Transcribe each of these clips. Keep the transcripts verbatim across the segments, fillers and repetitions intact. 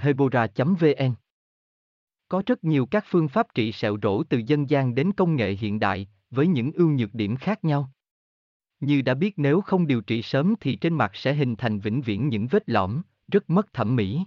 hebora chấm v n. Có rất nhiều các phương pháp trị sẹo rỗ từ dân gian đến công nghệ hiện đại, với những ưu nhược điểm khác nhau. Như đã biết, nếu không điều trị sớm thì trên mặt sẽ hình thành vĩnh viễn những vết lõm, rất mất thẩm mỹ.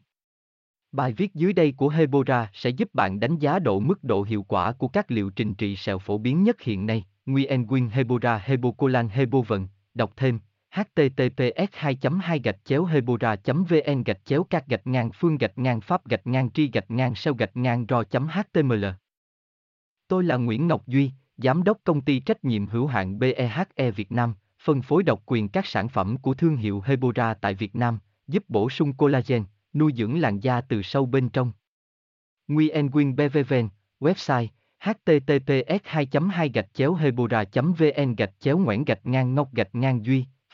Bài viết dưới đây của Hebora sẽ giúp bạn đánh giá độ mức độ hiệu quả của các liệu trình trị sẹo phổ biến nhất hiện nay. Nguyên Quyên Hebora Hebora Collagen Hebora, đọc thêm h t t p s hai chấm hai gạch chéo hebora chấm v n gạch chéo các gạch ngang phương gạch ngang pháp gạch ngang tri gạch ngang sao gạch ngang ro chấm h t m l. Tôi là Nguyễn Ngọc Duy, Giám đốc Công ty Trách nhiệm hữu hạn bê e hát e Việt Nam, phân phối độc quyền các sản phẩm của thương hiệu Hebora tại Việt Nam, giúp bổ sung collagen, nuôi dưỡng làn da từ sâu bên trong. Nguyên Quyên bê vê vê en, website h t t p s hai chấm hai gạch chéo hebora chấm v n gạch chéo ngoãn gạch ngang ngọc gạch ngang duy,